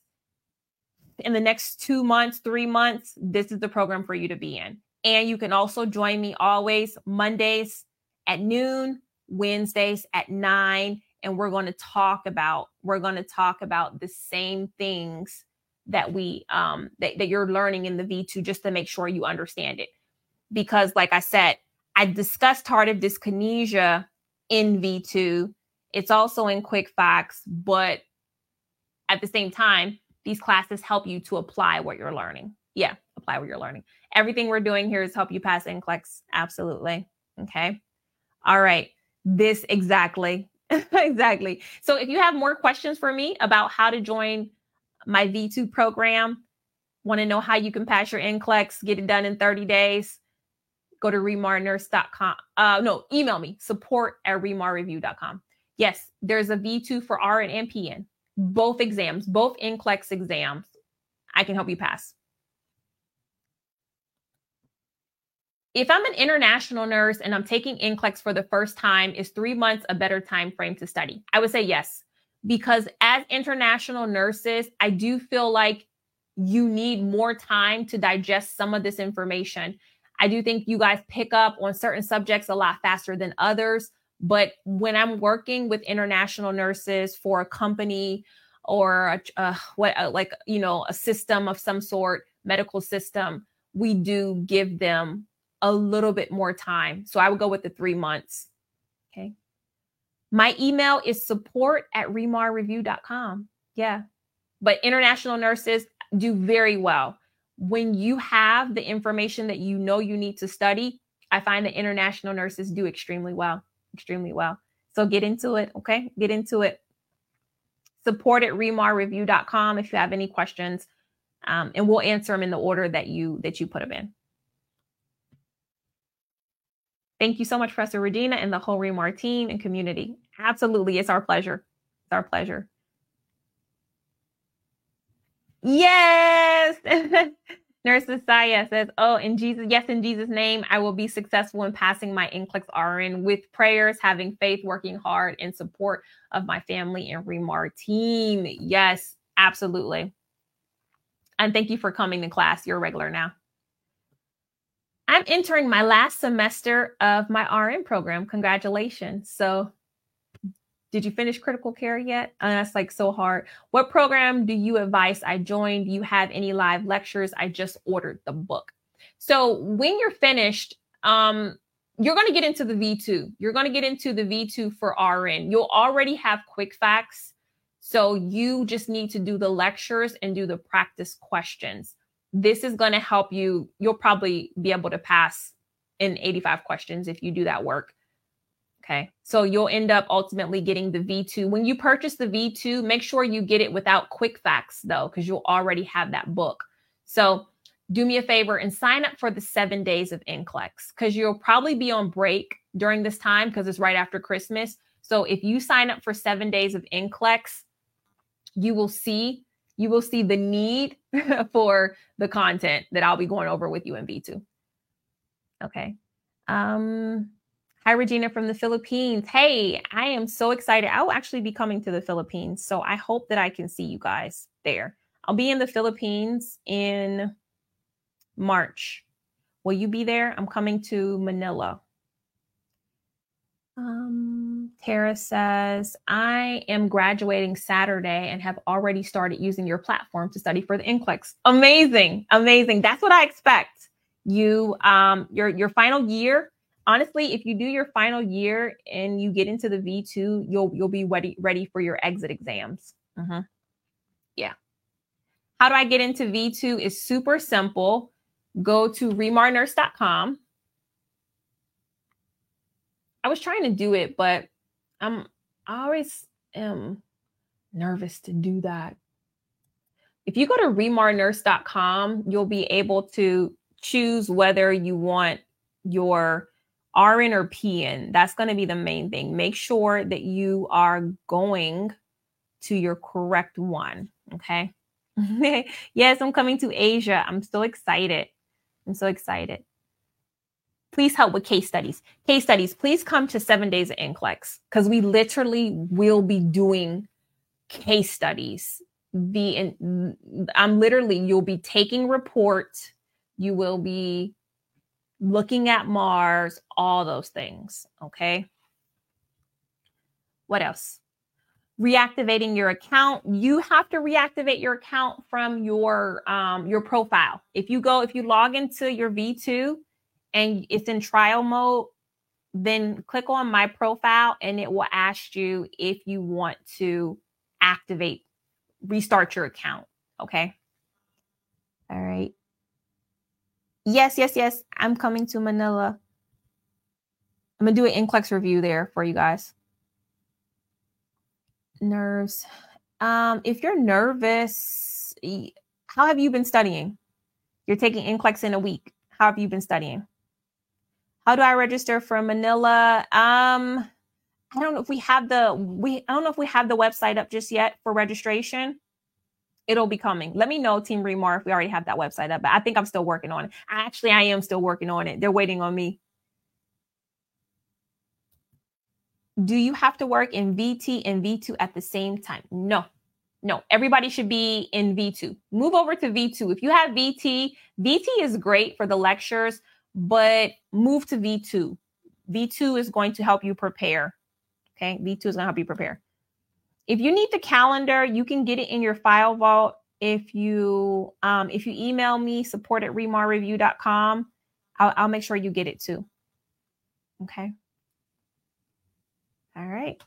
in the next 2 months, 3 months, this is the program for you to be in. And you can also join me always Mondays at noon, Wednesdays at 9, and we're going to talk about the same things that we that you're learning in the V2, just to make sure you understand it. Because like I said, I discussed tardive dyskinesia in V2. It's also in Quick Facts, but at the same time, these classes help you to apply what you're learning. Yeah, apply what you're learning. Everything we're doing here is help you pass NCLEX. Absolutely. Okay. All right. This exactly. So if you have more questions for me about how to join my V2 program, want to know how you can pass your NCLEX, get it done in 30 days, go to remarnurse.com. Email me, support@remarreview.com. Yes, there's a V2 for RN and PN. Both exams, both NCLEX exams, I can help you pass. If I'm an international nurse and I'm taking NCLEX for the first time, is 3 months a better time frame to study? I would say yes, because as international nurses, I do feel like you need more time to digest some of this information. I do think you guys pick up on certain subjects a lot faster than others. But when I'm working with international nurses for a company or a system of some sort, medical system, we do give them a little bit more time. So I would go with the 3 months. Okay. My email is support@remarreview.com. Yeah. But international nurses do very well. When you have the information that you know you need to study, I find that international nurses do extremely well. So get into it. Okay. Get into it. Support@remarreview.com if you have any questions, and we'll answer them in the order that you put them in. Thank you so much, Professor Regina and the whole REMAR team and community. Absolutely. It's our pleasure. Yes. Nurse Messiah says, oh, in Jesus, yes, in Jesus' name, I will be successful in passing my NCLEX RN with prayers, having faith, working hard in support of my family and REMAR team. Yes, absolutely. And thank you for coming to class. You're a regular now. I'm entering my last semester of my RN program. Congratulations. So did you finish critical care yet? That's like so hard. What program do you advise I join? Do you have any live lectures? I just ordered the book. So when you're finished, you're going to get into the V2. You're going to get into the V2 for RN. You'll already have quick facts. So you just need to do the lectures and do the practice questions. This is going to help you. You'll probably be able to pass in 85 questions if you do that work. Okay, so you'll end up ultimately getting the V2. When you purchase the V2, make sure you get it without quick facts, though, because you'll already have that book. So do me a favor and sign up for the 7 days of NCLEX, because you'll probably be on break during this time because it's right after Christmas. So if you sign up for 7 days of NCLEX, you will see the need for the content that I'll be going over with you in V2. Okay. Hi, Regina from the Philippines. Hey, I am so excited. I will actually be coming to the Philippines. So I hope that I can see you guys there. I'll be in the Philippines in March. Will you be there? I'm coming to Manila. Tara says, I am graduating Saturday and have already started using your platform to study for the NCLEX. Amazing. Amazing. That's what I expect. You, your final year. Honestly, if you do your final year and you get into the V2, you'll be ready for your exit exams. Mm-hmm. Yeah. How do I get into V2? It's super simple. Go to ReMarNurse.com. I was trying to do it, but I always am nervous to do that. If you go to ReMarNurse.com, you'll be able to choose whether you want your RN or PN. That's going to be the main thing. Make sure that you are going to your correct one. Okay. Yes, I'm coming to Asia. I'm so excited. I'm so excited. Please help with case studies. Case studies, please come to 7 days of NCLEX because we literally will be doing case studies. You'll be taking reports. You will be looking at Mars, all those things. Okay. What else? Reactivating your account. You have to reactivate your account from your profile. If you log into your V2 and it's in trial mode, then click on my profile and it will ask you if you want to restart your account. Okay. All right. Yes. I'm coming to Manila. I'm going to do an NCLEX review there for you guys. Nerves. If you're nervous, how have you been studying? You're taking NCLEX in a week. How have you been studying? How do I register for Manila? I don't know if we have the website up just yet for registration. It'll be coming. Let me know, Team REMAR, if we already have that website up. But I think I'm still working on it. I am still working on it. They're waiting on me. Do you have to work in VT and V2 at the same time? No. Everybody should be in V2. Move over to V2. If you have VT, VT is great for the lectures, but move to V2. V2 is going to help you prepare. Okay? V2 is going to help you prepare. If you need the calendar, you can get it in your file vault. If you email me, support@remarreview.com, I'll make sure you get it too. Okay. All right.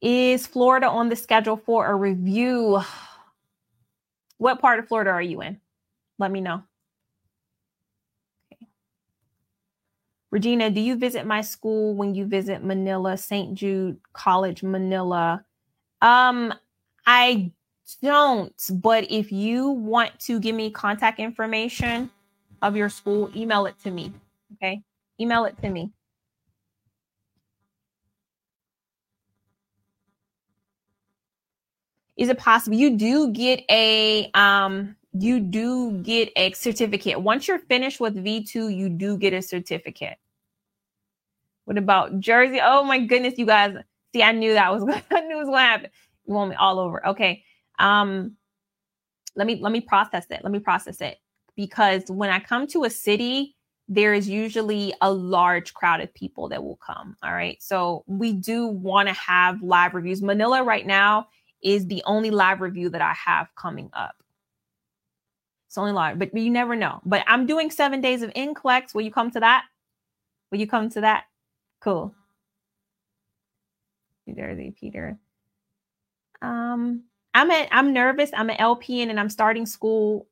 Is Florida on the schedule for a review? What part of Florida are you in? Let me know. Okay. Regina, do you visit my school when you visit Manila, St. Jude College, Manila? I don't, but if you want to give me contact information of your school, email it to me. Okay. Email it to me. Is it possible you do get a you do get a certificate. Once you're finished with V2, you do get a certificate. What about Jersey? Oh my goodness, you guys. See, I knew it was gonna happen. You want me all over. Okay. Let me process it. Because when I come to a city, there is usually a large crowd of people that will come. All right. So we do want to have live reviews. Manila right now is the only live review that I have coming up. It's only live, but you never know. But I'm doing 7 days of NCLEX. Will you come to that? Cool. Peter. I'm nervous. I'm an LPN and I'm starting school,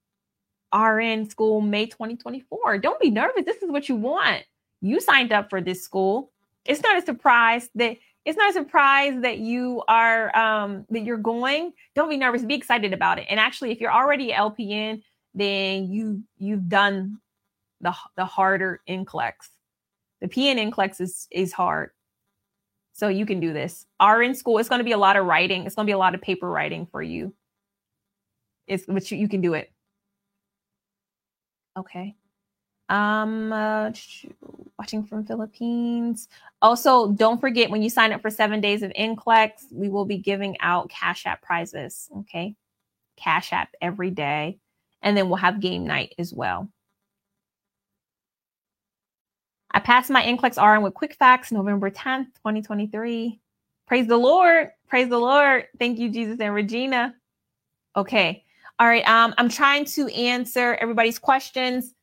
RN school, May 2024. Don't be nervous. This is what you want. You signed up for this school. It's not a surprise that you are that you're going. Don't be nervous. Be excited about it. And actually, if you're already an LPN, then you've done the harder NCLEX. The PN NCLEX is hard. So you can do this. RN school, it's going to be a lot of writing. It's going to be a lot of paper writing for you. But you can do it. Okay. Watching from Philippines. Also, don't forget when you sign up for 7 days of NCLEX, we will be giving out Cash App prizes. Okay. Cash App every day. And then we'll have game night as well. I passed my NCLEX RN with Quick Facts November 10th, 2023. Praise the Lord. Praise the Lord. Thank you, Jesus and Regina. Okay. All right. I'm trying to answer everybody's questions.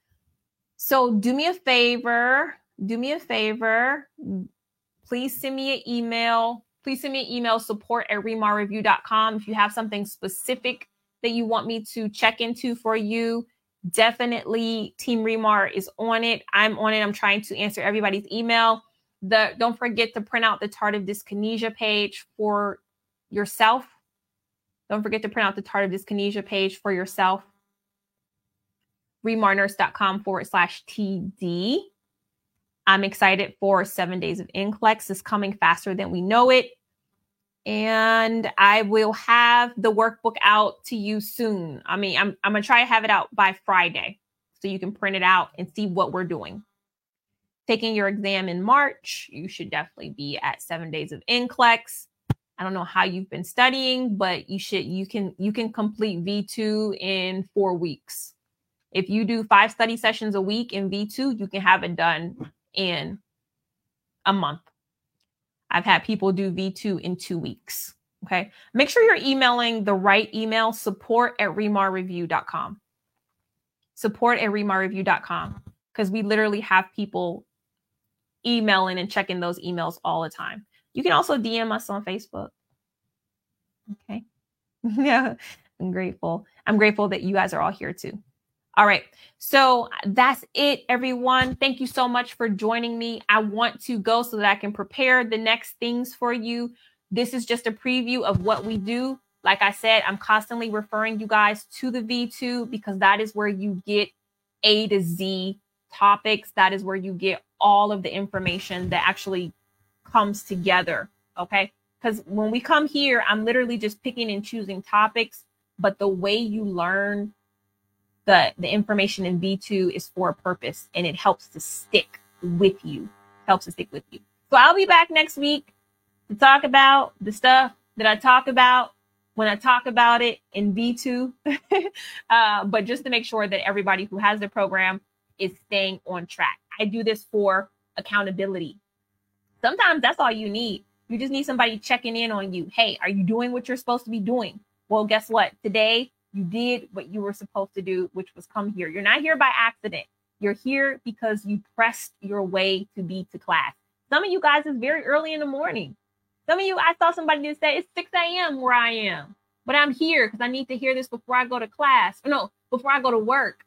So do me a favor. Please send me an email. Support at remarreview.com. If you have something specific that you want me to check into for you, definitely Team REMAR is on it. I'm on it. I'm trying to answer everybody's email. Don't forget to print out the tardive dyskinesia page for yourself. ReMarNurse.com/TD. I'm excited for 7 days of NCLEX. It's coming faster than we know it. And I will have the workbook out to you soon. I mean, I'm going to try to have it out by Friday so you can print it out and see what we're doing. Taking your exam in March, you should definitely be at 7 days of NCLEX. I don't know how you've been studying, but you can complete V2 in 4 weeks. If you do 5 study sessions a week in V2, you can have it done in a month. I've had people do V2 in 2 weeks. Okay. Make sure you're emailing the right email, support@remarreview.com. Because we literally have people emailing and checking those emails all the time. You can also DM us on Facebook. Okay. Yeah. I'm grateful that you guys are all here too. All right. So that's it, everyone. Thank you so much for joining me. I want to go so that I can prepare the next things for you. This is just a preview of what we do. Like I said, I'm constantly referring you guys to the V2 because that is where you get A to Z topics. That is where you get all of the information that actually comes together. Okay. Because when we come here, I'm literally just picking and choosing topics, but the way you learn the information in V2 is for a purpose, and it helps to stick with you. So I'll be back next week to talk about the stuff that I talk about when I talk about it in V2. But just to make sure that everybody who has the program is staying on track. I do this for accountability. Sometimes that's all you need. You just need somebody checking in on you. Hey, are you doing what you're supposed to be doing? Well, guess what? Today, you did what you were supposed to do, which was come here. You're not here by accident. You're here because you pressed your way to be to class. Some of you guys, it's very early in the morning. Some of you, I saw somebody just say, it's 6 a.m. where I am, but I'm here because I need to hear this before I go to class. Before I go to work.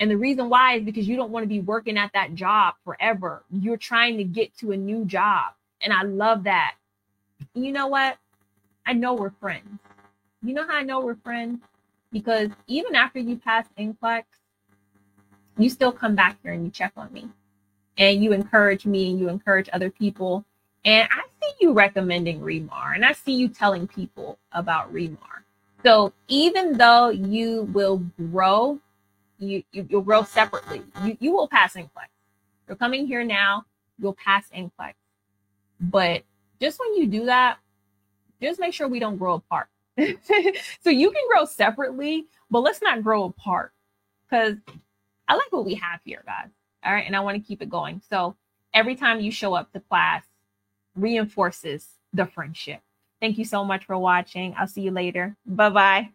And the reason why is because you don't want to be working at that job forever. You're trying to get to a new job. And I love that. You know what? I know we're friends. You know how I know we're friends? Because even after you pass NCLEX, you still come back here and you check on me. And you encourage me and you encourage other people. And I see you recommending REMAR. And I see you telling people about REMAR. So even though you will grow, you'll grow separately. You will pass NCLEX. You're coming here now, you'll pass NCLEX. But just when you do that, just make sure we don't grow apart. So you can grow separately, but let's not grow apart, because I like what we have here, guys. All right. And I want to keep it going. So every time you show up to class reinforces the friendship. Thank you so much for watching. I'll see you later. Bye-bye.